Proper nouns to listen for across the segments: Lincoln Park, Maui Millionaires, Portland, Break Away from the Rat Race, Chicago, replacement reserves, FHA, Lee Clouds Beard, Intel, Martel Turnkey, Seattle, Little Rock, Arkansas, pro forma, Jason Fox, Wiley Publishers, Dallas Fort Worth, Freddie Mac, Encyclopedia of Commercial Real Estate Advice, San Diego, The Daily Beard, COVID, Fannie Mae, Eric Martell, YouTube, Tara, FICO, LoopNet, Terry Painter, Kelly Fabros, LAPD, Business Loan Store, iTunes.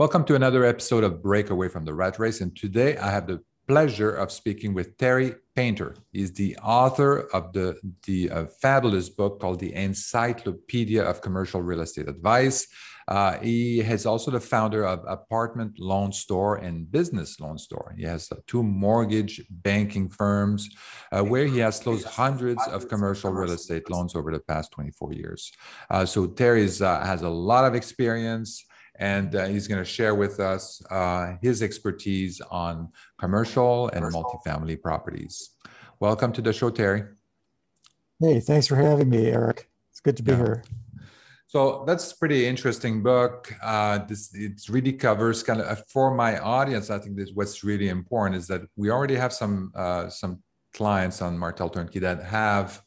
Welcome to another episode of Break Away from the Rat Race. And today I have the pleasure of speaking with Terry Painter. He's the author of the fabulous book called The Encyclopedia of Commercial Real Estate Advice. He is also the founder of Apartment Loan Store and Business Loan Store. He has two mortgage banking firms where he has closed hundreds of commercial real estate loans over the past 24 years. So Terry has a lot of experience. And he's going to share with us his expertise on commercial and multifamily properties. Welcome to the show, Terry. Hey, thanks for having me, Eric. It's good to be here. So that's a pretty interesting book. It really covers kind of, for my audience, I think this what's really important is that we already have some clients on Martel Turnkey that have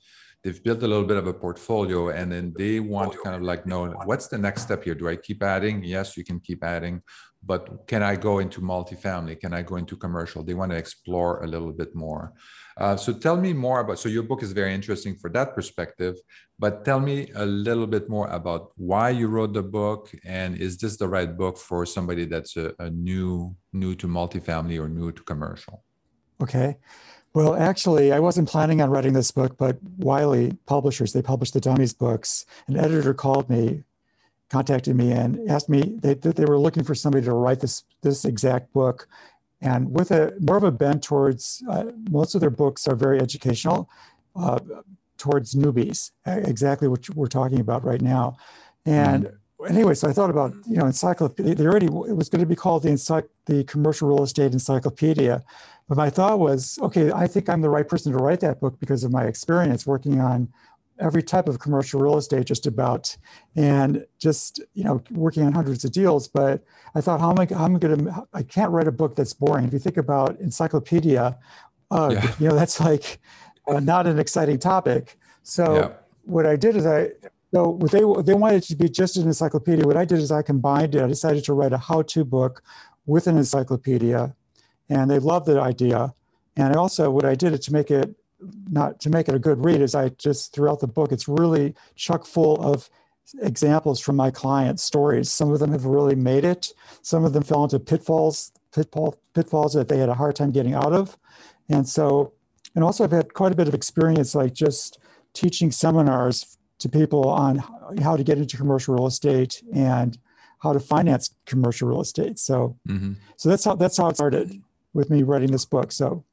they've built a little bit of a portfolio, and then they want to kind of like know, what's the next step here? Do I keep adding? Yes, you can keep adding, but can I go into multifamily? Can I go into commercial? They want to explore a little bit more. So tell me more about, so your book is very interesting for that perspective, but tell me a little bit more about why you wrote the book, and is this the right book for somebody that's new to multifamily or new to commercial? Okay. Well, actually, I wasn't planning on writing this book, but Wiley Publishers, they published the Dummies books. An editor called me, contacted me, and asked me they were looking for somebody to write this exact book, and with a more of a bent towards most of their books are very educational, towards newbies, exactly what we're talking about right now. And anyway, so I thought about encyclopedia. It was going to be called the Commercial Real Estate Encyclopedia. But my thought was, okay, I think I'm the right person to write that book because of my experience working on every type of commercial real estate just about, and just, working on hundreds of deals. But I thought, I can't write a book that's boring. If you think about encyclopedia, that's like not an exciting topic. So what I did is they wanted it to be just an encyclopedia. What I did is I combined it. I decided to write a how-to book with an encyclopedia. And they loved the idea. And also what I did to make it a good read is I just throughout the book, it's really chock full of examples from my clients' stories. Some of them have really made it. Some of them fell into pitfalls that they had a hard time getting out of. And so, and also I've had quite a bit of experience, like just teaching seminars to people on how to get into commercial real estate and how to finance commercial real estate. So, so that's how it started with me writing this book. So,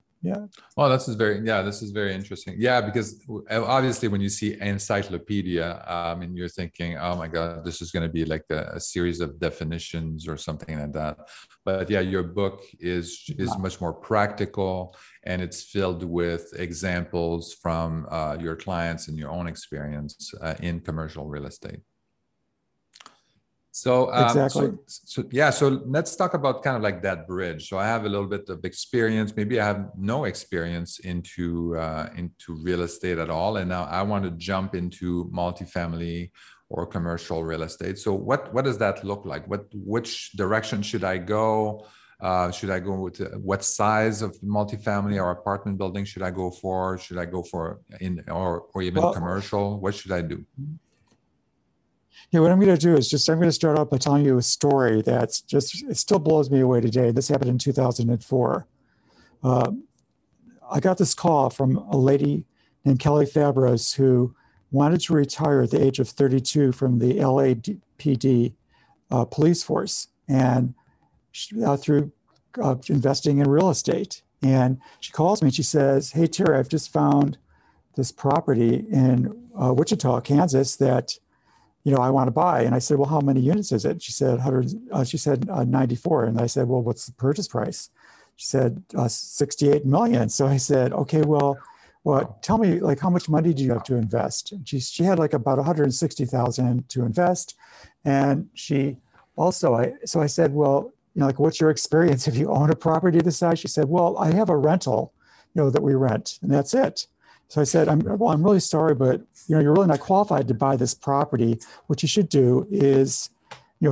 well, this is very interesting. Yeah, because obviously when you see encyclopedia, and you're thinking, oh my God, this is going to be like a series of definitions or something like that. But yeah, your book is much more practical, and it's filled with examples from your clients and your own experience in commercial real estate. So, exactly. So let's talk about kind of like that bridge. So I have a little bit of experience. Maybe I have no experience into real estate at all. And now I want to jump into multifamily or commercial real estate. So what does that look like? Which direction should I go? Should I go with what size of multifamily or apartment building should I go for? Should I go for even commercial? What should I do? Yeah, what I'm going to do is I'm going to start out by telling you a story that's it still blows me away today. This happened in 2004. I got this call from a lady named Kelly Fabros who wanted to retire at the age of 32 from the LAPD police force, and through investing in real estate. And she calls me and she says, "Hey, Terry, I've just found this property in Wichita, Kansas that I want to buy." And I said, "Well, how many units is it?" She said, 94. And I said, "Well, what's the purchase price?" She said, $68 million. So I said, "Okay, well, tell me, like, how much money do you have to invest?" And she had like about $160,000 to invest. And she also, so I said, "Well, what's your experience? Have you owned a property this size?" She said, "Well, I have a rental, that we rent, and that's it." So I said, I'm really sorry, but you're really not qualified to buy this property. What you should do is,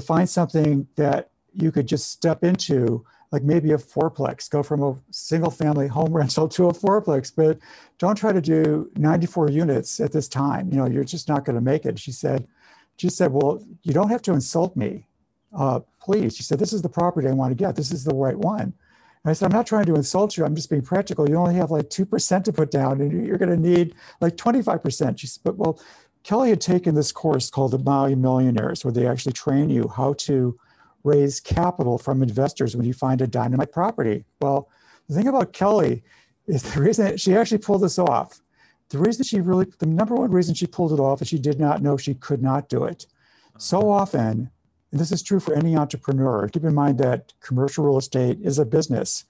find something that you could just step into, like maybe a fourplex. Go from a single family home rental to a fourplex, but don't try to do 94 units at this time. You're just not going to make it." She said, "Well, you don't have to insult me. please. She said, this is the property I want to get. This is the right one. And I said, I'm not trying to insult you. I'm just being practical. You only have like 2% to put down and you're going to need like 25%. She said, but well, Kelly had taken this course called the Maui Millionaires, where they actually train you how to raise capital from investors when you find a dynamite property. Well, the thing about Kelly is the reason she actually pulled this off. The reason she really, the number one reason she pulled it off is she did not know she could not do it. So often, and this is true for any entrepreneur, keep in mind that commercial real estate is a business.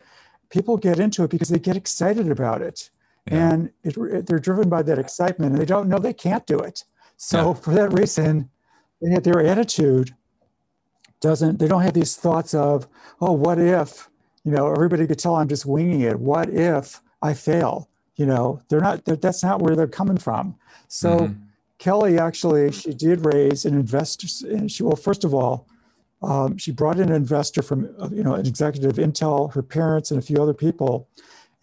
People get into it because they get excited about it. Yeah. And they're driven by that excitement and they don't know they can't do it. So for that reason, their attitude doesn't, they don't have these thoughts of, oh, what if, you know, everybody could tell I'm just winging it. What if I fail? You know, they're not, that's not where they're coming from. So Kelly actually, she did raise an investor. And she, well, first of all, she brought in an investor from, you know, an executive Intel, her parents and a few other people.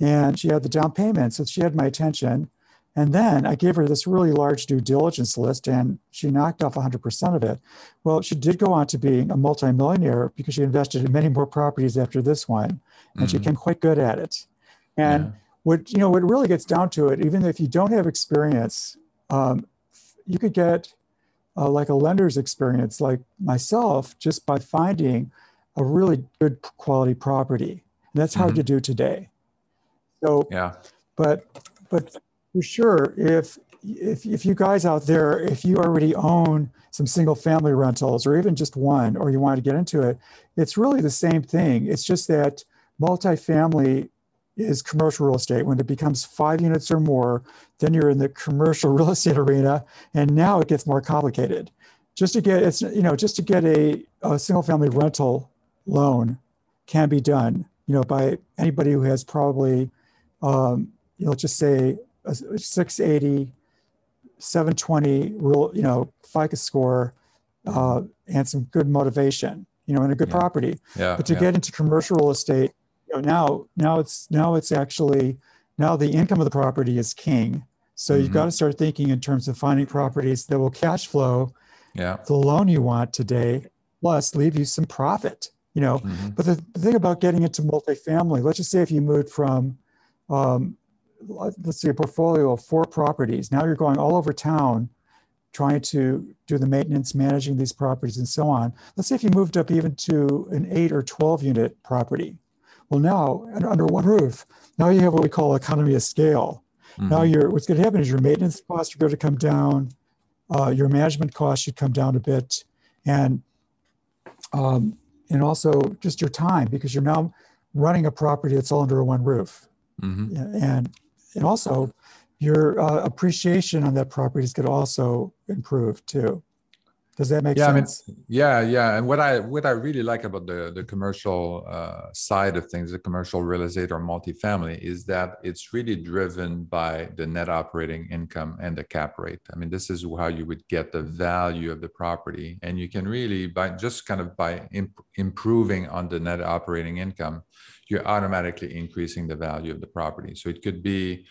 And she had the down payment. So she had my attention. And then I gave her this really large due diligence list and she knocked off 100% of it. Well, she did go on to being a multimillionaire because she invested in many more properties after this one. And she became quite good at it. And what, you know, what really gets down to it, even if you don't have experience, you could get like a lender's experience like myself just by finding a really good quality property. And that's hard to do today. So, but for sure, if you guys out there, if you already own some single family rentals or even just one, or you want to get into it, it's really the same thing. It's just that multifamily is commercial real estate. When it becomes 5 units or more, then you're in the commercial real estate arena. And now it gets more complicated. Just to get, it's, you know, just to get a single family rental loan can be done, you know, by anybody who has probably, you know, let's just say a 680, 720 real, you know, FICO score, and some good motivation, you know, and a good property. But to get into commercial real estate, you know, now it's actually, now the income of the property is king. So you've got to start thinking in terms of finding properties that will cash flow the loan you want today, plus leave you some profit, you know. But the thing about getting into multifamily, let's just say if you moved from, let's say a portfolio of 4 properties. Now you're going all over town trying to do the maintenance, managing these properties and so on. Let's say if you moved up even to an 8 or 12 unit property. Well, now under one roof, now you have what we call economy of scale. Now you're, what's going to happen is your maintenance costs are going to come down. Your management costs should come down a bit. And also just your time, because you're now running a property that's all under one roof. And also your appreciation on that property is going to also improve too. Does that make sense? I mean, And what I really like about the commercial side of things, the commercial real estate or multifamily, is that it's really driven by the net operating income and the cap rate. I mean, this is how you would get the value of the property. And you can really, by just kind of by improving on the net operating income, you're automatically increasing the value of the property. So it could be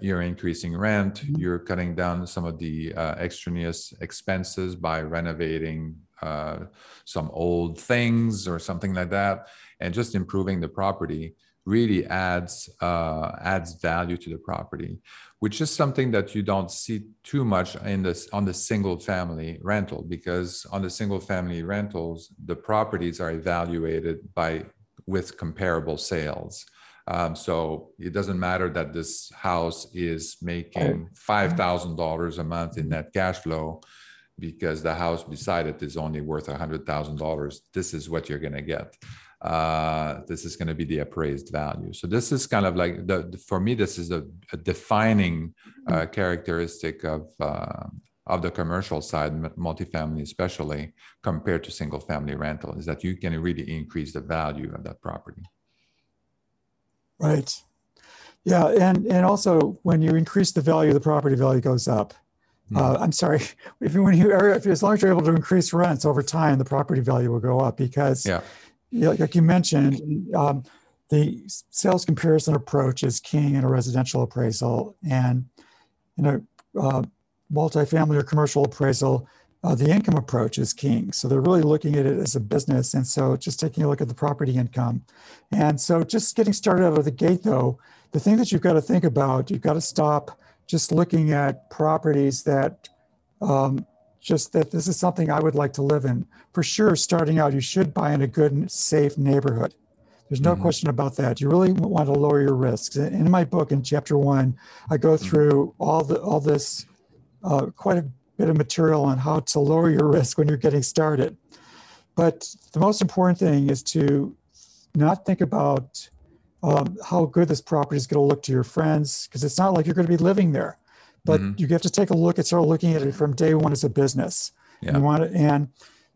you're increasing rent, you're cutting down some of the extraneous expenses by renovating some old things or something like that, and just improving the property really adds value to the property, which is something that you don't see too much in this on the single family rental, because on the single family rentals, the properties are evaluated by with comparable sales. So it doesn't matter that this house is making $5,000 a month in net cash flow, because the house beside it is only worth $100,000. This is what you're going to get. This is going to be the appraised value. So this is kind of like, for me, this is a defining characteristic of the commercial side, multifamily especially, compared to single family rental, is that you can really increase the value of that property. Right. Yeah. And also when you increase the value, the property value goes up. I'm sorry. As long as you're able to increase rents over time, the property value will go up, because you know, like you mentioned, the sales comparison approach is king in a residential appraisal, and in a multifamily or commercial appraisal, The income approach is king. So they're really looking at it as a business. And so just taking a look at the property income. And so just getting started out of the gate, though, the thing that you've got to think about, you've got to stop just looking at properties that just that this is something I would like to live in. For sure, starting out, you should buy in a good and safe neighborhood. There's no question about that. You really want to lower your risks. In my book, in chapter 1, I go through all this, quite a bit of material on how to lower your risk when you're getting started. But the most important thing is to not think about how good this property is going to look to your friends, because it's not like you're going to be living there. But you have to take a look and start looking at it from day one as a business. Yeah. You want it, and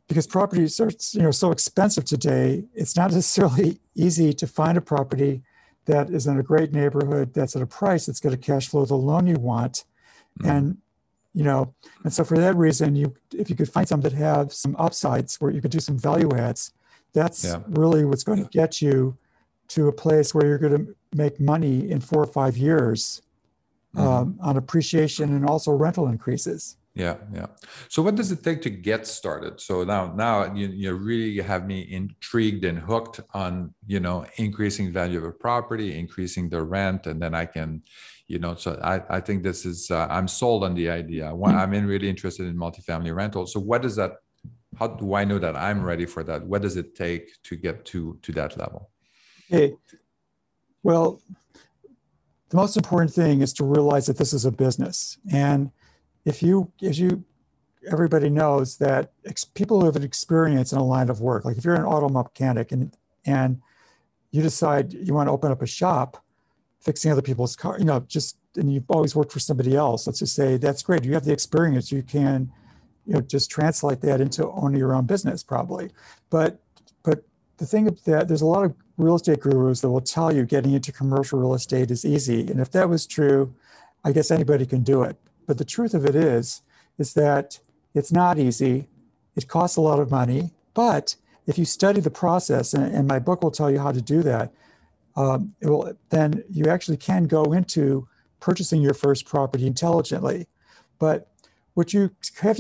because properties are so expensive today, it's not necessarily easy to find a property that is in a great neighborhood that's at a price that's going to cash flow the loan you want. And so for that reason, if you could find some that have some upsides where you could do some value adds, that's really what's going to get you to a place where you're going to make money in 4 or 5 years. On appreciation and also rental increases. Yeah. So what does it take to get started? So now you really have me intrigued and hooked on, increasing value of a property, increasing the rent, and then I can, so I think this is, I'm sold on the idea. I'm really interested in multifamily rental. So what does that, how do I know that I'm ready for that? What does it take to get to that level? Okay. Well, the most important thing is to realize that this is a business. And everybody knows that people who have an experience in a line of work, like if you're an auto mechanic and you decide you want to open up a shop fixing other people's cars, and you've always worked for somebody else, let's just say that's great. You have the experience. You can, just translate that into owning your own business probably. But the thing that there's a lot of real estate gurus that will tell you getting into commercial real estate is easy. And if that was true, I guess anybody can do it. But the truth of it is that it's not easy. It costs a lot of money. But if you study the process, and my book will tell you how to do that, then you actually can go into purchasing your first property intelligently. But what you need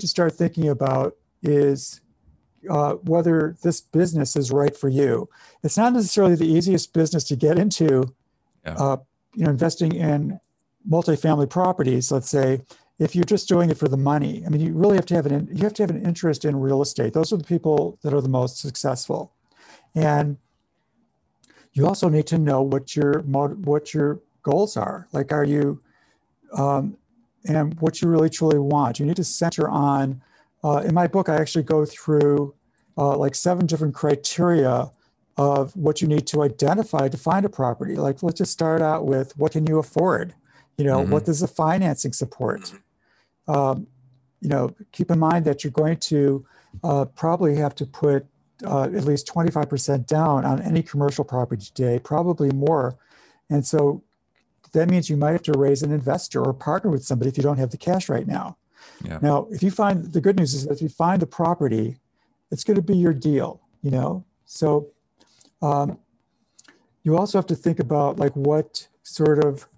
to start thinking about is whether this business is right for you. It's not necessarily the easiest business to get into, investing in multifamily properties, let's say, if you're just doing it for the money. I mean, you really have to have an interest in real estate. Those are the people that are the most successful. And you also need to know what your goals are. Like, are you, and what you really truly want. You need to center on, in my book, I actually go through 7 different criteria of what you need to identify to find a property. Like, let's just start out with, what can you afford? What does the financing support? Keep in mind that you're going to probably have to put at least 25% down on any commercial property today, probably more. And so that means you might have to raise an investor or partner with somebody if you don't have the cash right now. Yeah. Now, the good news is that if you find the property, it's going to be your deal, So you also have to think about, like, what sort of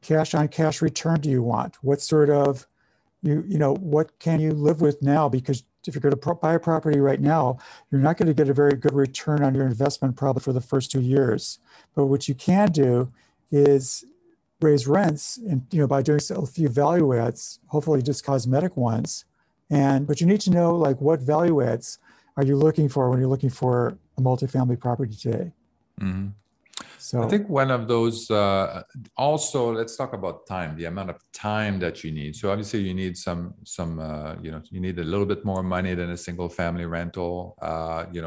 cash on cash return do you want? What sort of, what can you live with now? Because if you're going to buy a property right now, you're not going to get a very good return on your investment probably for the first 2 years. But what you can do is raise rents, and by doing a few value adds, hopefully just cosmetic ones. But you need to know, like, what value adds are you looking for when you're looking for a multifamily property today? Mm-hmm. So I think one of those, also, let's talk about time, the amount of time that you need. So obviously you need you need a little bit more money than a single family rental, 20%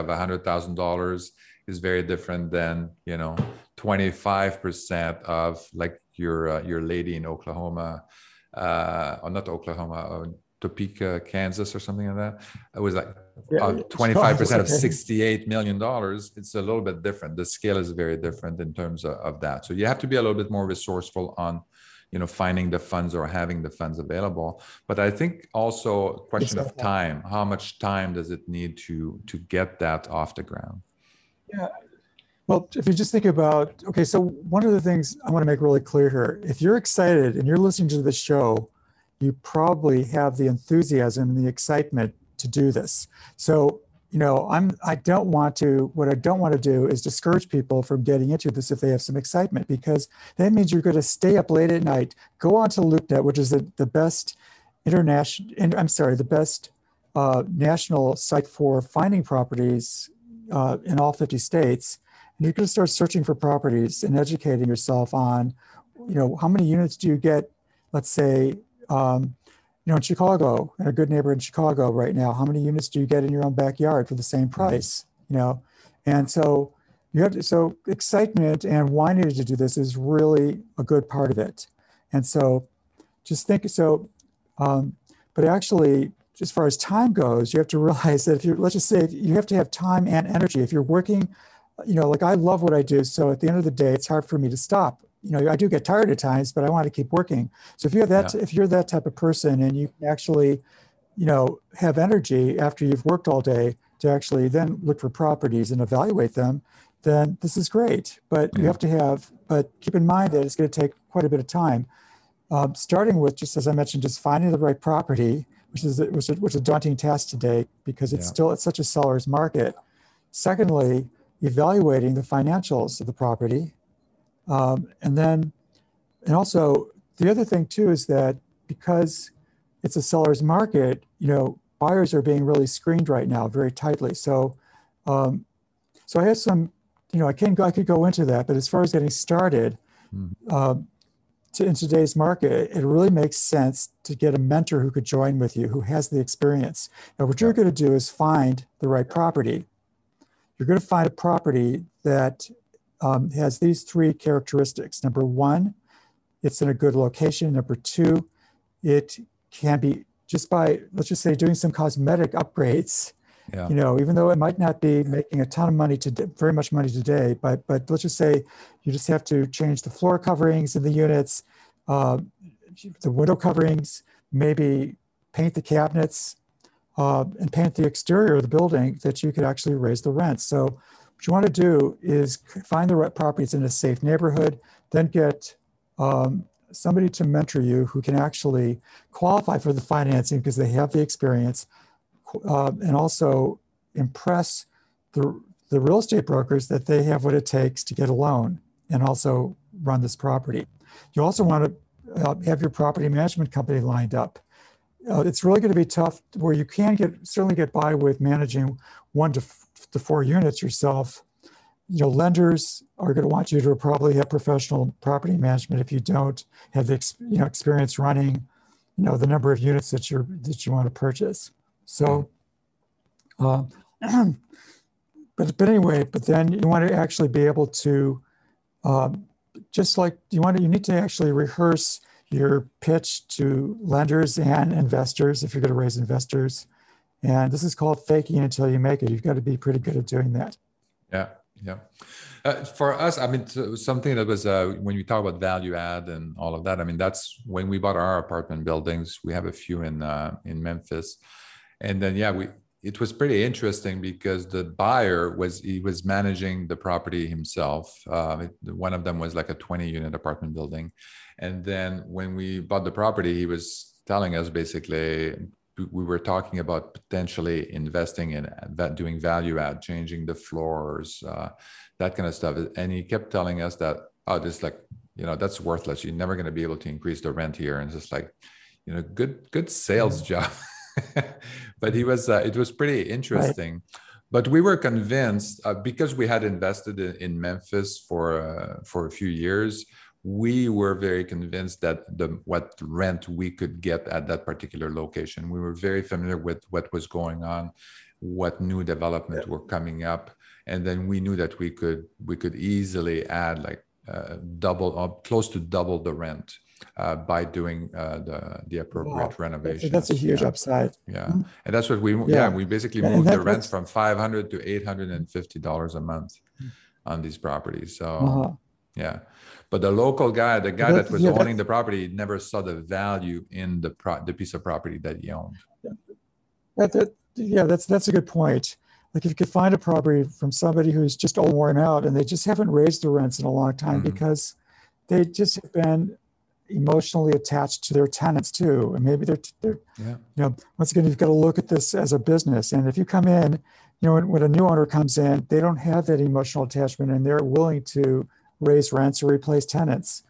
of $100,000 is very different than, 25% of, like, your lady in Oklahoma, or not Oklahoma, or Topeka, Kansas, or something like that. It was like 25% of $68 million. It's a little bit different. The scale is very different in terms of that. So you have to be a little bit more resourceful on, finding the funds or having the funds available. But I think also a question of time. How much time does it need to get that off the ground? Yeah. Well, if you just think about, so one of the things I want to make really clear here, if you're excited and you're listening to the show you probably have the enthusiasm and the excitement to do this. So, you know, what I don't want to do is discourage people from getting into this if they have some excitement, because that means you're going to stay up late at night, go onto LoopNet, which is the best international, the best national site for finding properties in all 50 states. And you're going to start searching for properties and educating yourself on, you know, how many units do you get, let's say, you know, in Chicago, in a good neighborhood in Chicago right now, how many units do you get in your own backyard for the same price, you know? And so you have to, so excitement and wanting to do this is really a good part of it. And so just think, so, but actually, as far as time goes, you have to realize that if you're, let's just say you have to have time and energy. If you're working, you know, like I love what I do. So at the end of the day, it's hard for me to stop. You know, I do get tired at times, but I want to keep working. So if you have that, if you're that type of person and you can actually, you know, have energy after you've worked all day to actually then look for properties and evaluate them, then this is great. But you have to have, but keep in mind that it's going to take quite a bit of time. Starting with, just as I mentioned, just finding the right property, which is a daunting task today because it's still at such a seller's market. Secondly, evaluating the financials of the property. And also the other thing too, is that because it's a seller's market, you know, buyers are being really screened right now very tightly. So, so I have some, you know, I could go into that, but as far as getting started, in today's market, it really makes sense to get a mentor who could join with you, who has the experience. Now, what you're going to do is find the right property. You're going to find a property that has these three characteristics. Number one, it's in a good location. Number two, it can be just by, let's just say, doing some cosmetic upgrades. You know, even though it might not be making a ton of money today, very much money today, but let's just say you just have to change the floor coverings in the units, the window coverings, maybe paint the cabinets, and paint the exterior of the building, that you could actually raise the rent. So what you want to do is find the right properties in a safe neighborhood, then get somebody to mentor you who can actually qualify for the financing because they have the experience, and also impress the real estate brokers that they have what it takes to get a loan and also run this property. You also want to have your property management company lined up. It's really going to be tough where you can certainly get by with managing 1 to 4 units yourself. You know, lenders are going to want you to probably have professional property management if you don't have the experience running, you know, the number of units that you want to purchase. So, but anyway, but then you want to actually be able to, you need to actually rehearse your pitch to lenders and investors if you're going to raise investors. And this is called faking until you make it. You've got to be pretty good at doing that. Yeah, yeah. For us, I mean, something that was, when we talk about value add and all of that, I mean, that's when we bought our apartment buildings. We have a few in Memphis. And then, yeah, it was pretty interesting because the buyer was managing the property himself. One of them was like a 20-unit apartment building. And then when we bought the property, he was telling us basically, we were talking about potentially investing in that, doing value add, changing the floors, that kind of stuff. And he kept telling us that, oh, this, like, you know, that's worthless. You're never going to be able to increase the rent here. And just like, you know, good sales job. But he was, it was pretty interesting, right? But we were convinced because we had invested in Memphis for a few years. We were very convinced that what rent we could get at that particular location. We were very familiar with what was going on, what new development were coming up, and then we knew that we could easily add like double or close to double the rent by doing the appropriate renovation. That's a huge upside. Yeah, and that's what we we basically moved the rents from $500 to $850 a month on these properties. So but the local guy, the guy that was owning the property, never saw the value in the piece of property that he owned. That's a good point. Like if you could find a property from somebody who's just all worn out and they just haven't raised the rents in a long time because they just have been emotionally attached to their tenants too. And maybe they're you know, once again, you've got to look at this as a business. And if you come in, you know, when a new owner comes in, they don't have that emotional attachment and they're willing to raise rents or replace tenants,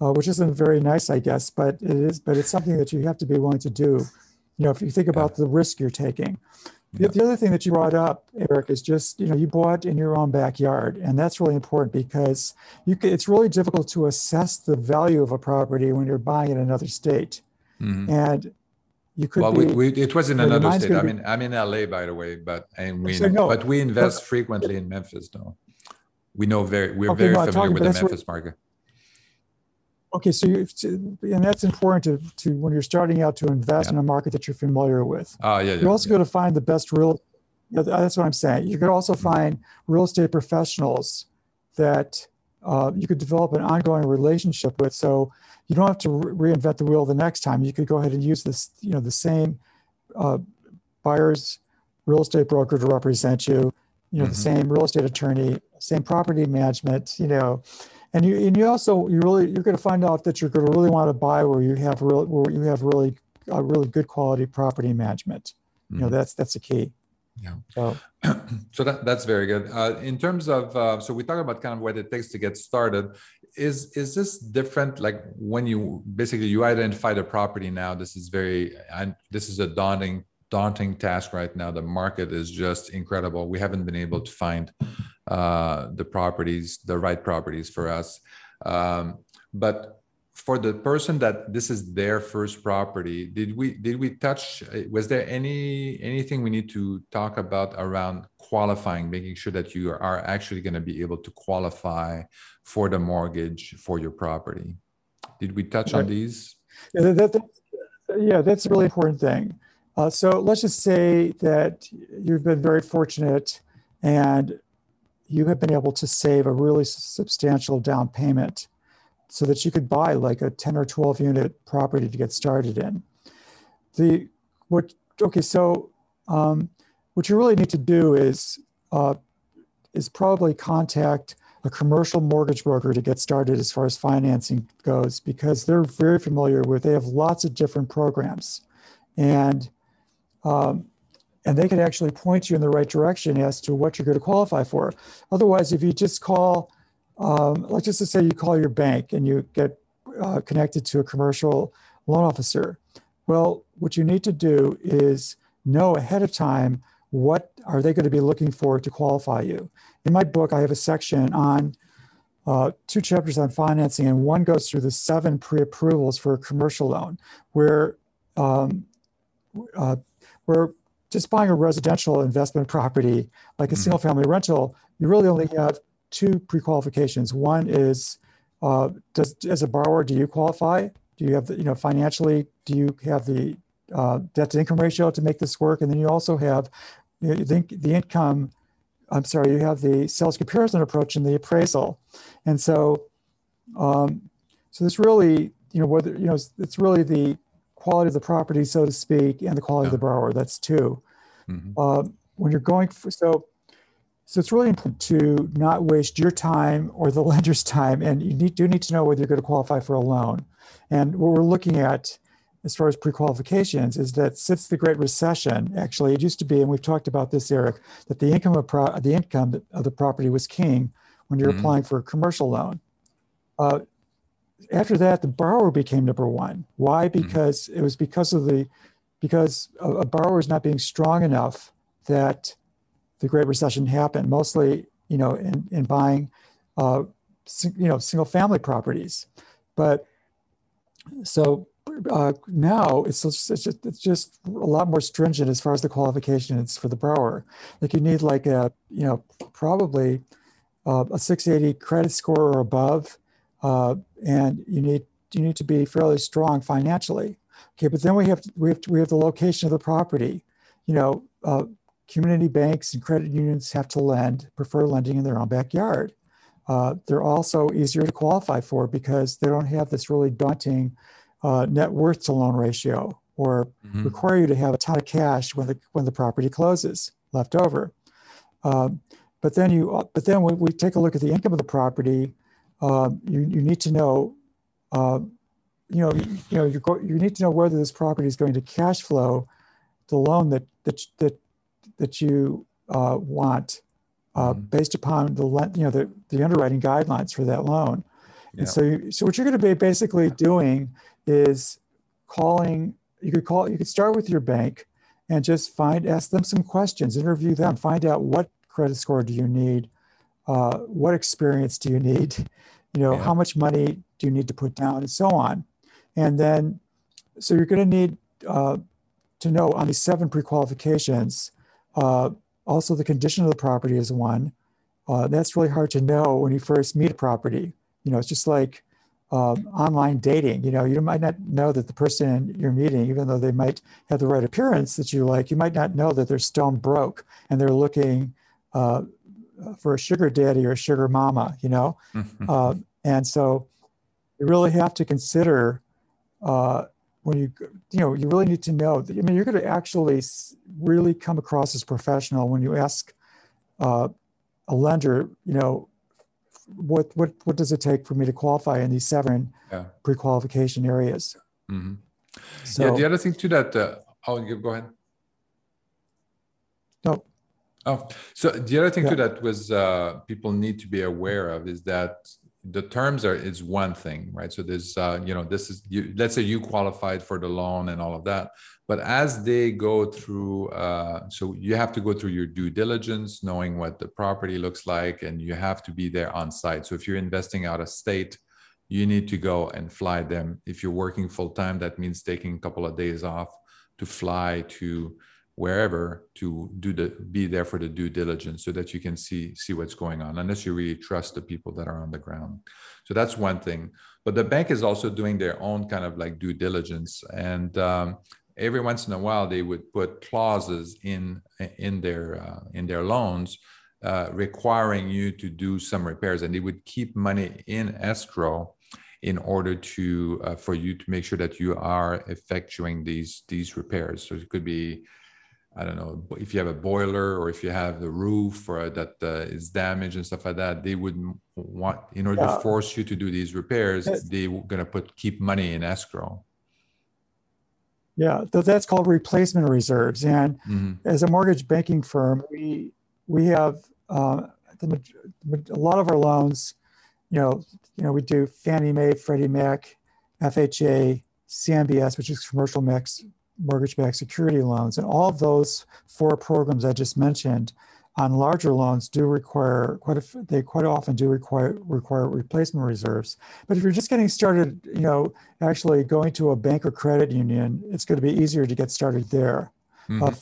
which isn't very nice, I guess, but it is, but it's something that you have to be willing to do. You know, if you think about the risk you're taking. The other thing that you brought up, Eric, is just, you know, you bought in your own backyard, and that's really important because you can, it's really difficult to assess the value of a property when you're buying in another state. And you could it was in another state. I'm in LA, by the way, but but we invest frequently in Memphis, though. We know we're very familiar with the Memphis market. Okay, so and that's important to when you're starting out to invest in a market that you're familiar with. You're also going to find the best that's what I'm saying. You could also find real estate professionals that you could develop an ongoing relationship with. So you don't have to reinvent the wheel the next time. You could go ahead and use this, you know, the same buyer's real estate broker to represent you, you know, the same real estate attorney, same property management, you know. And you're going to find out that you're going to really want to buy where you have really good quality property management. You know, that's the key. Yeah. So that's very good. In terms of so we talk about kind of what it takes to get started. Is this different? Like when you identify the property now. This is a daunting task right now. The market is just incredible. We haven't been able to find the right properties for us. But for the person that this is their first property, did we touch? Was there anything we need to talk about around qualifying, making sure that you are actually going to be able to qualify for the mortgage for your property? Did we touch on these? Yeah, that's a really important thing. So let's just say that you've been very fortunate and you have been able to save a really substantial down payment so that you could buy like a 10 or 12 unit property to get started in. What you really need to do is probably contact a commercial mortgage broker to get started as far as financing goes, because they're very familiar with, they have lots of different programs. And they can actually point you in the right direction as to what you're going to qualify for. Otherwise, if you just call, like just to say you call your bank and you get connected to a commercial loan officer. Well, what you need to do is know ahead of time what are they going to be looking for to qualify you. In my book, I have a section on two chapters on financing, and one goes through the 7 pre-approvals for a commercial loan, where just buying a residential investment property, like a single family rental, you really only have 2 pre-qualifications. One is, as a borrower, do you qualify? Do you have financially, do you have the debt to income ratio to make this work? And then you also have you have the sales comparison approach and the appraisal. And so, so this really, it's really the quality of the property, so to speak, and the quality of the borrower. That's 2. When you're going for, so it's really important to not waste your time or the lender's time, and you do need to know whether you're going to qualify for a loan. And what we're looking at as far as pre-qualifications is that since the Great Recession, actually, it used to be, and we've talked about this, Eric, that the income of the property was king when you're applying for a commercial loan. After that, the borrower became number one. Why? Because it was because a borrower is not being strong enough that the Great Recession happened, mostly, in buying, single family properties. But so now it's just a lot more stringent as far as the qualifications for the borrower. Like you need like a 680 credit score or above. And you need to be fairly strong financially. Okay, but then we have the location of the property. Community banks and credit unions have to prefer lending in their own backyard. They're also easier to qualify for because they don't have this really daunting net worth to loan ratio or require you to have a ton of cash when the property closes left over. But then when we take a look at the income of the property. You need to know you need to know whether this property is going to cash flow the loan that you want based upon the underwriting guidelines for that loan. Yeah. And so, so what you're going to be basically doing is calling. You could start with your bank and just ask them some questions, interview them, find out what credit score do you need, what experience do you need, how much money do you need to put down, and so on. And then, so you're going to need to know on these 7 pre-qualifications. Also, the condition of the property is one. That's really hard to know when you first meet a property. It's just like online dating. You might not know that the person you're meeting, even though they might have the right appearance that you like, you might not know that they're stone broke and they're looking for a sugar daddy or a sugar mama, and so you really have to consider when you really need to know that, you're going to actually really come across as professional when you ask a lender, what does it take for me to qualify in these 7 pre-qualification areas? Mm-hmm. So, the other thing to that, go ahead. No. Oh, so the other thing to that was people need to be aware of is that the terms is one thing, right? So there's, let's say you qualified for the loan and all of that, but as they go through, so you have to go through your due diligence, knowing what the property looks like, and you have to be there on site. So if you're investing out of state, you need to go and fly them. If you're working full-time, that means taking a couple of days off to fly to wherever to be there for the due diligence so that you can see what's going on, unless you really trust the people that are on the ground. So that's one thing. But the bank is also doing their own kind of like due diligence. And every once in a while, they would put clauses in their loans requiring you to do some repairs, and they would keep money in escrow in order to for you to make sure that you are effectuating these repairs. So it could be, I don't know, if you have a boiler or if you have the roof or that is damaged and stuff like that, they wouldn't want, in order to force you to do these repairs, they were going to keep money in escrow. Yeah, that's called replacement reserves. And as a mortgage banking firm, we have a lot of our loans, we do Fannie Mae, Freddie Mac, FHA, CMBS, which is commercial mix, mortgage-backed security loans, and all of those 4 programs I just mentioned on larger loans do require quite often require replacement reserves. But if you're just getting started, actually going to a bank or credit union, it's going to be easier to get started there.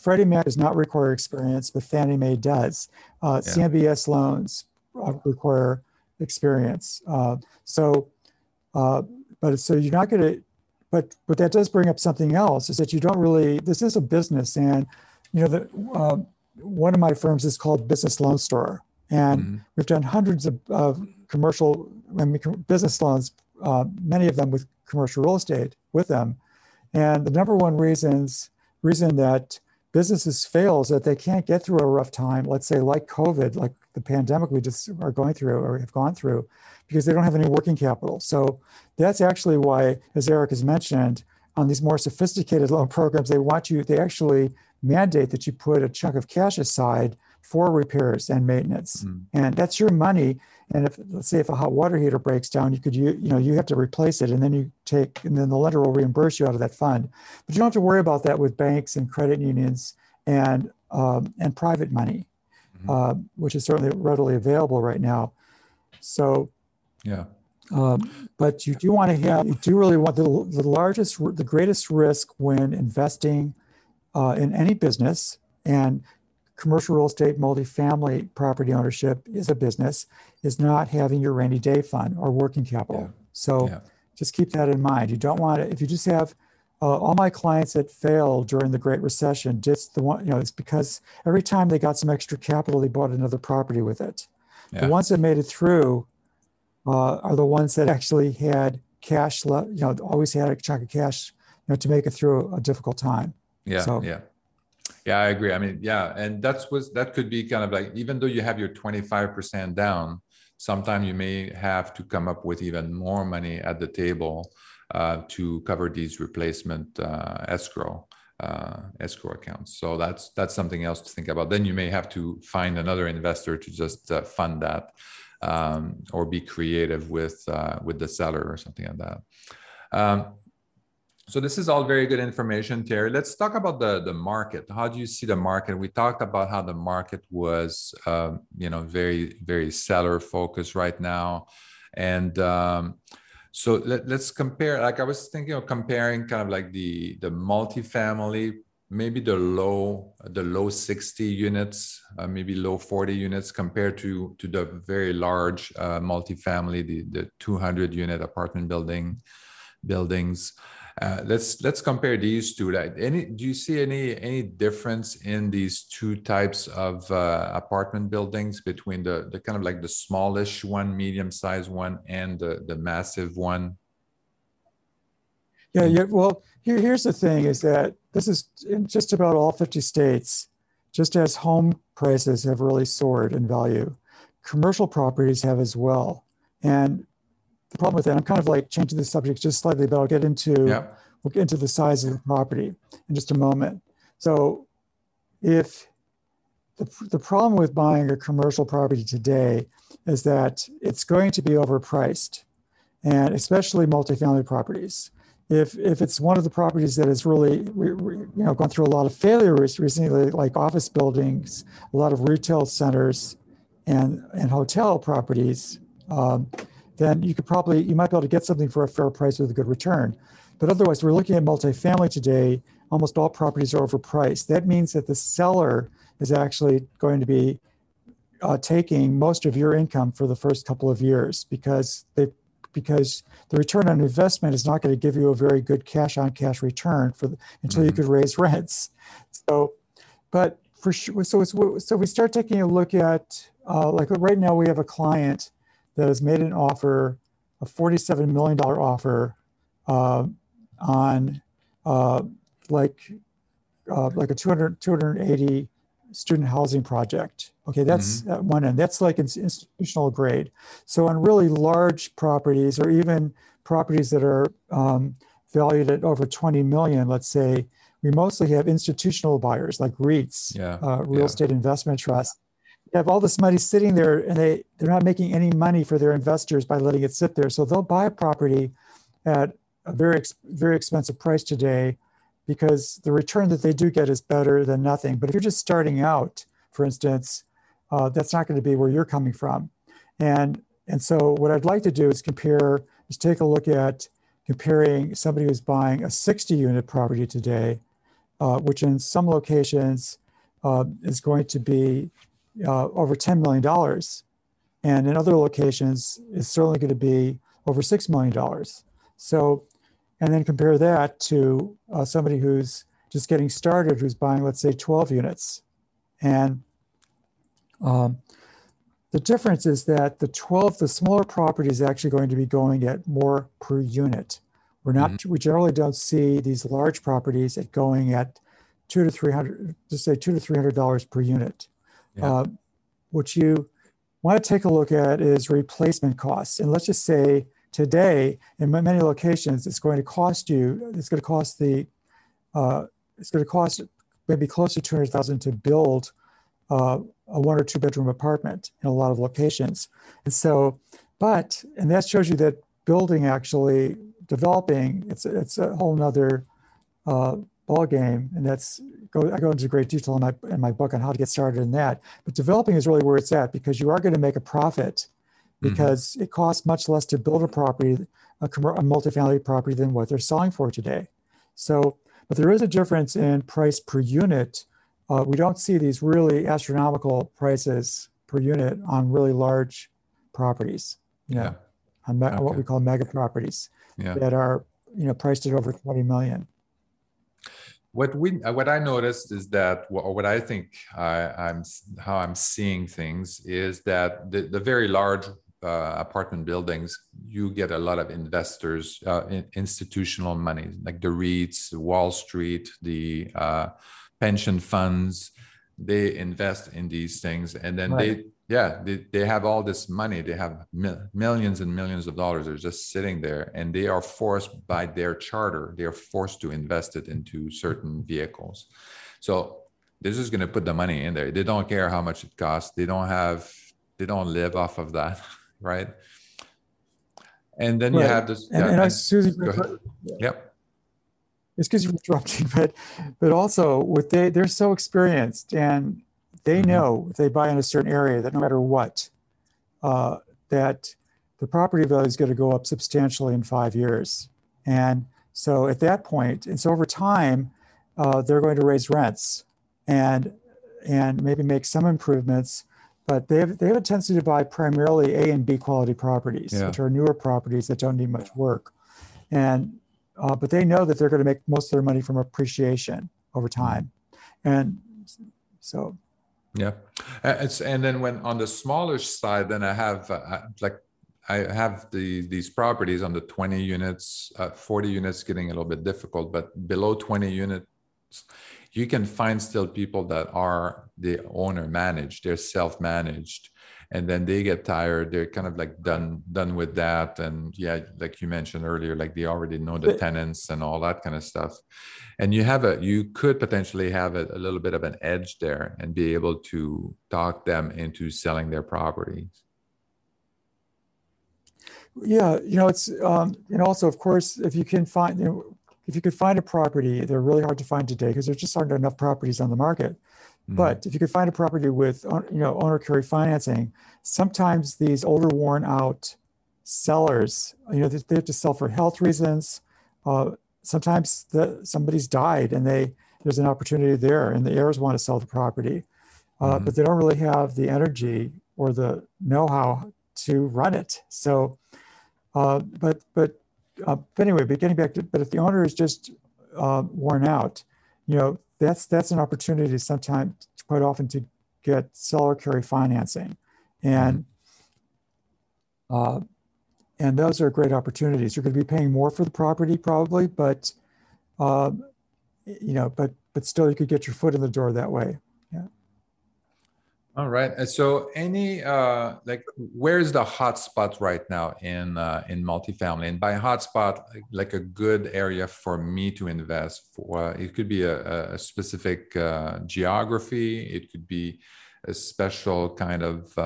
Freddie Mac does not require experience, but Fannie Mae does. CMBS loans require experience. So you're not going to. But that does bring up something else, is that you don't really, this is a business, and one of my firms is called Business Loan Store, and we've done hundreds of business loans, many of them with commercial real estate with them. And the number one reason that businesses fail is that they can't get through a rough time, let's say like COVID, like the pandemic we just are going through or have gone through, because they don't have any working capital. So that's actually why, as Eric has mentioned, on these more sophisticated loan programs, they actually mandate that you put a chunk of cash aside for repairs and maintenance. And that's your money. And if, let's say, if a hot water heater breaks down, you have to replace it, and then then the lender will reimburse you out of that fund. But you don't have to worry about that with banks and credit unions and private money, which is certainly readily available right now. So, but you do really want the greatest risk when investing in any business, and commercial real estate, multifamily property ownership is a business, is not having your rainy day fund or working capital. So just keep that in mind. You don't want to, if you just have all my clients that failed during the Great Recession, it's because every time they got some extra capital, they bought another property with it. The ones that made it through are the ones that actually had cash, always had a chunk of cash, to make it through a difficult time. Yeah, I agree. I mean, and that could be kind of like, even though you have your 25% down, sometimes you may have to come up with even more money at the table to cover these replacement escrow accounts. So that's something else to think about. Then you may have to find another investor to just fund that, or be creative with the seller or something like that. So this is all very good information, Terry. Let's talk about the market. How do you see the market? We talked about how the market was, very, very seller focused right now. And so let's compare, like I was thinking of comparing kind of like the multifamily, maybe the low 60 units, maybe low 40 units compared to the very large multifamily, the 200 unit apartment buildings. Let's compare these two. Do you see any difference in these two types of apartment buildings between the kind of like the smallish one, medium-sized one, and the massive one? Yeah. Well, here's the thing: is that this is in just about all 50 states. Just as home prices have really soared in value, commercial properties have as well, and the problem with that, I'm kind of like changing the subject just slightly, but I'll get into the size of the property in just a moment. So if the problem with buying a commercial property today is that it's going to be overpriced, and especially multifamily properties. If it's one of the properties that has really gone through a lot of failures recently, like office buildings, a lot of retail centers, and hotel properties, then you might be able to get something for a fair price with a good return. But otherwise, we're looking at multifamily today, almost all properties are overpriced. That means that the seller is actually going to be taking most of your income for the first couple of years because the return on investment is not going to give you a very good cash on cash return until you could raise rents. So we start taking a look at, like right now we have a client that has made an offer, a $47 million offer on like a 280 student housing project. Okay, that's at one end. That's like institutional grade. So on really large properties, or even properties that are valued at over 20 million, let's say, we mostly have institutional buyers like REITs, real estate investment trusts. They have all this money sitting there, and they're not making any money for their investors by letting it sit there. So they'll buy a property at a very, very expensive price today because the return that they do get is better than nothing. But if you're just starting out, for instance, that's not going to be where you're coming from. And so what I'd like to do is take a look at comparing somebody who's buying a 60-unit property today, which in some locations is going to be over $10 million. And in other locations, it's certainly going to be over $6 million. So, and then compare that to somebody who's just getting started, who's buying, let's say, 12 units. And the difference is that the smaller property is actually going to be going at more per unit. We generally don't see these large properties at going at $200 to $300 per unit. What you want to take a look at is replacement costs. And let's just say today, in many locations, it's going to cost maybe close to $200,000 to build a 1 or 2 bedroom apartment in a lot of locations. And that shows you that developing, it's a whole nother ball game, and I go into great detail in my book on how to get started in that. But developing is really where it's at, because you are going to make a profit, because it costs much less to build a property, a multifamily property, than what they're selling for today. So, but there is a difference in price per unit. We don't see these really astronomical prices per unit on really large properties. On what we call mega properties that are priced at over 20 million. What I noticed is that, or what I think how I'm seeing things is that the very large apartment buildings, you get a lot of investors, institutional money, like the REITs, Wall Street, the pension funds. they invest in these things, and then they have all this money. They have millions and millions of dollars are just sitting there, and they are forced by their charter. They are forced to invest it into certain vehicles. So they're just going to put the money in there. They don't care how much it costs. They don't live off of that. Right. And then you have this. Excuse me for interrupting, but also with they're so experienced, and they know if they buy in a certain area that no matter what, that the property value is going to go up substantially in 5 years. And so at that point, and so over time, they're going to raise rents and maybe make some improvements, but they have a tendency to buy primarily A and B quality properties, which are newer properties that don't need much work. And but they know that they're going to make most of their money from appreciation over time. And so. Yeah. And then when on the smaller side, then I have these properties on the 20 units, 40 units getting a little bit difficult, but below 20 units, you can find still people that are the owner managed, they're self-managed. And then they get tired. They're kind of like done with that. And like you mentioned earlier, like they already know the tenants and all that kind of stuff. And you could potentially have a little bit of an edge there and be able to talk them into selling their properties. Yeah, it's and also of course, if you could find a property, they're really hard to find today because there just aren't enough properties on the market. But if you could find a property with, owner carry financing, sometimes these older worn out sellers, they have to sell for health reasons. Sometimes somebody's died and there's an opportunity there and the heirs want to sell the property, but they don't really have the energy or the know-how to run it. So, but if the owner is just worn out, that's an opportunity sometimes quite often to get seller carry financing. And those are great opportunities. You're going to be paying more for the property probably, but still you could get your foot in the door that way. Yeah. All right. So where's the hot spot right now in multifamily? And by hot spot, like a good area for me to invest for, it could be a specific geography. It could be a special kind of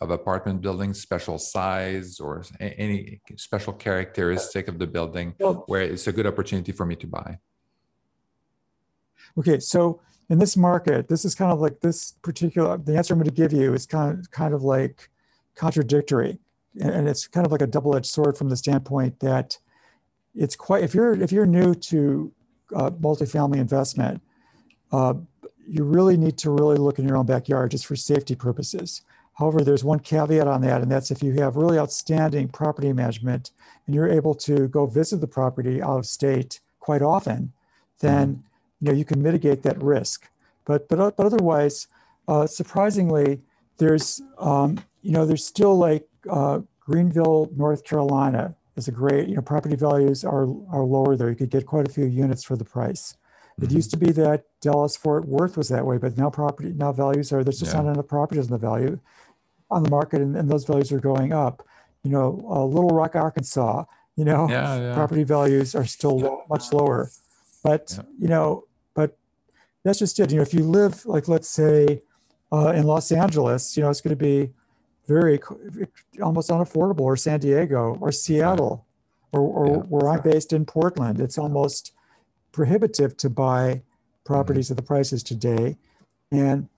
apartment building, special size, or any special characteristic of the building where it's a good opportunity for me to buy. Okay. So in this market, this is kind of like this particular, the answer I'm going to give you is kind of like contradictory. And it's kind of like a double-edged sword from the standpoint that it's quite, if you're new to multifamily investment, you really need to really look in your own backyard just for safety purposes. However, there's one caveat on that, and that's if you have really outstanding property management and you're able to go visit the property out of state quite often, then you can mitigate that risk, but otherwise, surprisingly, there's still like Greenville, North Carolina is a great, property values are lower there. You could get quite a few units for the price. It used to be that Dallas Fort Worth was that way, but now values are, there's just not enough properties on the value on the market, and those values are going up. Little Rock, Arkansas, property values are still much lower, but that's just it. If you live, like, let's say, in Los Angeles, it's going to be very almost unaffordable, or San Diego, or Seattle, or where I'm based in Portland. It's almost prohibitive to buy properties at the prices today. And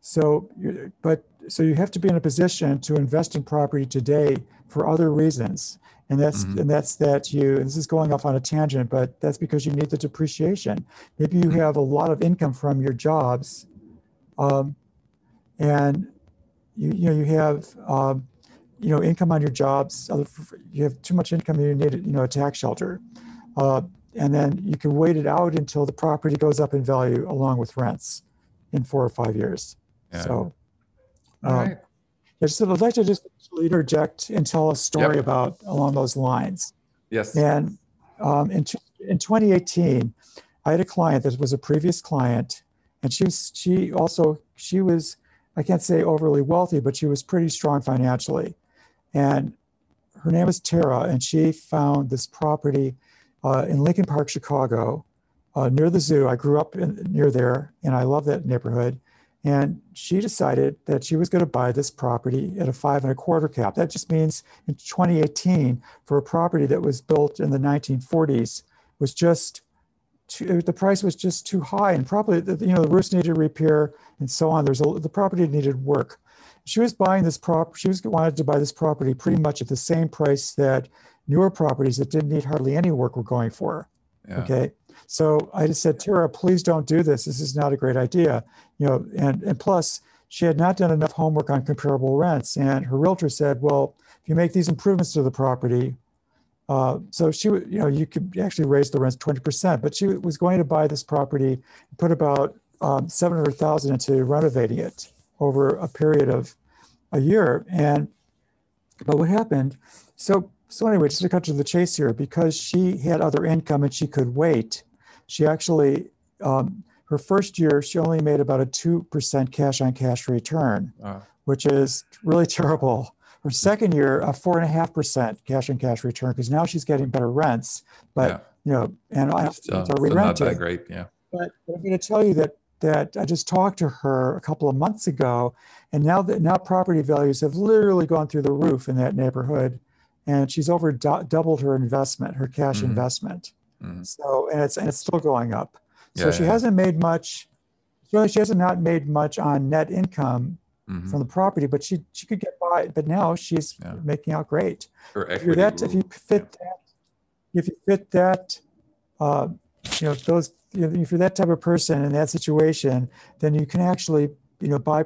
so you have to be in a position to invest in property today for other reasons. And this is going off on a tangent, but that's because you need the depreciation. Maybe you have a lot of income from your jobs, and you have income on your jobs. You have too much income, you need a tax shelter, and then you can wait it out until the property goes up in value along with rents in 4 or 5 years. Yeah. So. Right. So I'd like to just interject and tell a story about along those lines. Yes. And in 2018, I had a client that was a previous client, And she was, I can't say overly wealthy, but she was pretty strong financially. And her name is Tara, and she found this property in Lincoln Park, Chicago, near the zoo. I grew up near there, and I love that neighborhood. And she decided that she was going to buy this property at a 5.25 cap. That just means in 2018, for a property that was built in the 1940s, was just too, the price was just too high, and probably the roofs needed repair and so on. The property needed work. She was buying this property. She wanted to buy this property pretty much at the same price that newer properties that didn't need hardly any work were going for. Yeah. Okay. So I just said, Tara, please don't do this. This is not a great idea. You know, and plus she had not done enough homework on comparable rents. And her realtor said, well, if you make these improvements to the property, so she would, you know, you could actually raise the rents 20%, but she was going to buy this property and put about $700,000 into renovating it over a period of a year. And, but what happened, so anyway, just to cut to the chase here, because she had other income and she could wait, she actually, her first year, she only made about a 2% cash on cash return, which is really terrible. Her second year, a 4.5% cash on cash return, because now she's getting better rents, but, you know, and it's not that great, yeah. But I'm going to tell you that I just talked to her a couple of months ago, and now property values have literally gone through the roof in that neighborhood. And she's over doubled her investment, her cash investment. Mm-hmm. So, and it's still going up. So she hasn't made much. She hasn't not made much on net income from the property, but she could get by. But now she's making out great. Her equity if you're that type of person in that situation, then you can actually, you know, buy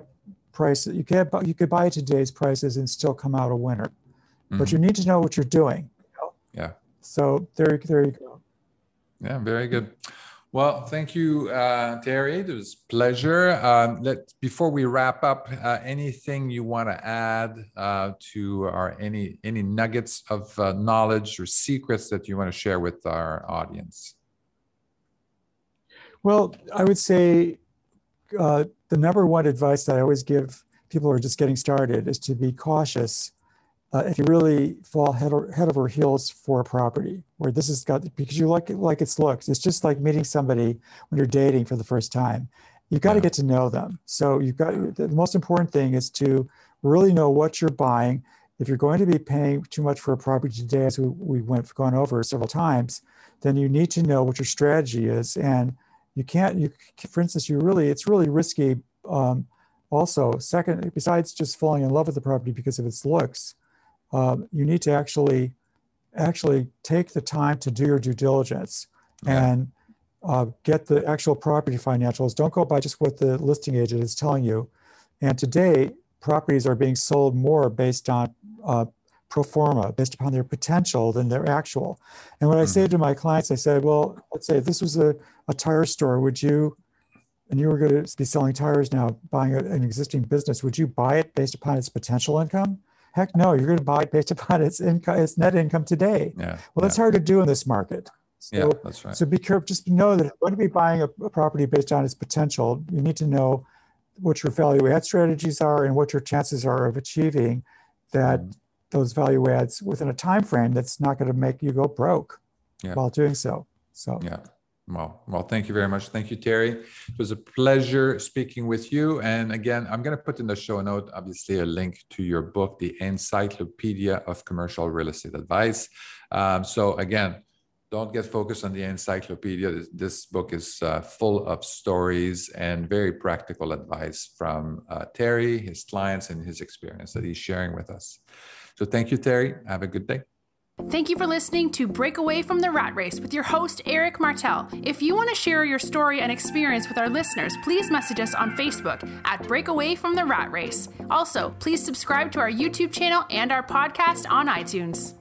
prices. You could buy today's prices and still come out a winner. But you need to know what you're doing. Yeah. So there you go. Yeah, very good. Well, thank you, Terry. It was a pleasure. Before we wrap up, anything you want to add to our any nuggets of knowledge or secrets that you want to share with our audience? Well, I would say the number one advice that I always give people who are just getting started is to be cautious. If you really fall head over heels for a property, where this has got, because you like its looks, it's just like meeting somebody when you're dating for the first time. You've got to get to know them. So the most important thing is to really know what you're buying. If you're going to be paying too much for a property today, as we've gone over several times, then you need to know what your strategy is. And you can't, for instance, it's really risky. Also, second, besides just falling in love with the property because of its looks, you need to actually take the time to do your due diligence and get the actual property financials. Don't go by just what the listing agent is telling you. And today, properties are being sold more based on pro forma, based upon their potential than their actual. And when I say to my clients, I say, well, let's say if this was a tire store, and you were going to be selling tires now, buying an existing business, would you buy it based upon its potential income? Heck no, you're going to buy it based upon its net income today. Yeah, well, that's hard to do in this market. So, that's right. So be careful. Just know that if you're going to be buying a property based on its potential, you need to know what your value add strategies are and what your chances are of achieving that those value adds within a time frame that's not going to make you go broke while doing so. So Well, thank you very much. Thank you, Terry. It was a pleasure speaking with you. And again, I'm going to put in the show note, obviously, a link to your book, The Encyclopedia of Commercial Real Estate Advice. So again, don't get focused on the encyclopedia. This book is full of stories and very practical advice from Terry, his clients, and his experience that he's sharing with us. So thank you, Terry. Have a good day. Thank you for listening to Break Away from the Rat Race with your host, Eric Martell. If you want to share your story and experience with our listeners, please message us on Facebook at Break Away from the Rat Race. Also, please subscribe to our YouTube channel and our podcast on iTunes.